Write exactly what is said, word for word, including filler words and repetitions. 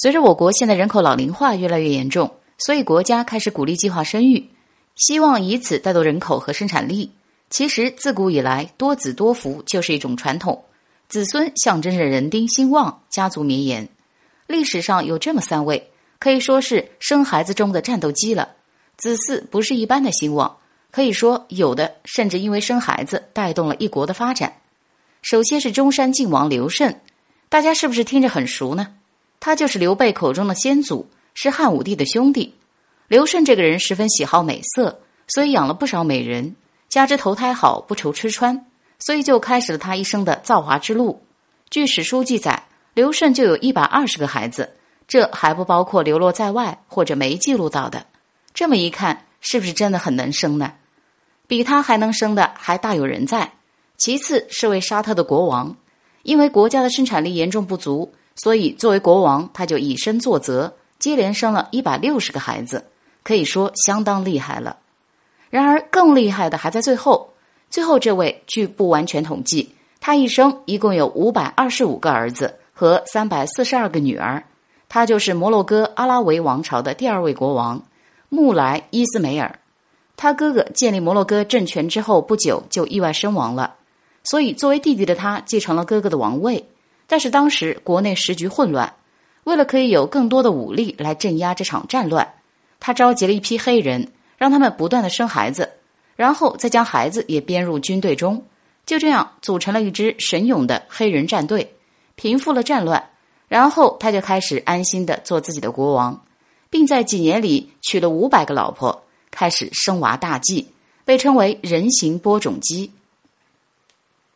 随着我国现在人口老龄化越来越严重，所以国家开始鼓励计划生育，希望以此带动人口和生产力。其实自古以来，多子多福就是一种传统，子孙象征着人丁兴旺，家族绵延。历史上有这么三位，可以说是生孩子中的战斗机了。子嗣不是一般的兴旺，可以说有的甚至因为生孩子带动了一国的发展。首先是中山靖王刘胜，大家是不是听着很熟呢？他就是刘备口中的先祖，是汉武帝的兄弟。刘胜这个人十分喜好美色，所以养了不少美人，加之投胎好，不愁吃穿，所以就开始了他一生的造化之路。据史书记载，刘胜就有一百二十个孩子，这还不包括流落在外或者没记录到的。这么一看，是不是真的很能生呢？比他还能生的还大有人在。其次是为沙特的国王，因为国家的生产力严重不足，所以作为国王，他就以身作则，接连生了一百六十个孩子，可以说相当厉害了。然而更厉害的还在最后，最后这位据不完全统计，他一生一共有五百二十五个儿子和三百四十二个女儿，他就是摩洛哥阿拉维王朝的第二位国王穆莱伊斯梅尔。他哥哥建立摩洛哥政权之后不久就意外身亡了，所以作为弟弟的他继承了哥哥的王位。但是当时国内时局混乱，为了可以有更多的武力来镇压这场战乱，他召集了一批黑人，让他们不断的生孩子，然后再将孩子也编入军队中，就这样组成了一支神勇的黑人战队，平复了战乱。然后他就开始安心的做自己的国王，并在几年里娶了五百个老婆，开始生娃大计，被称为人形播种机。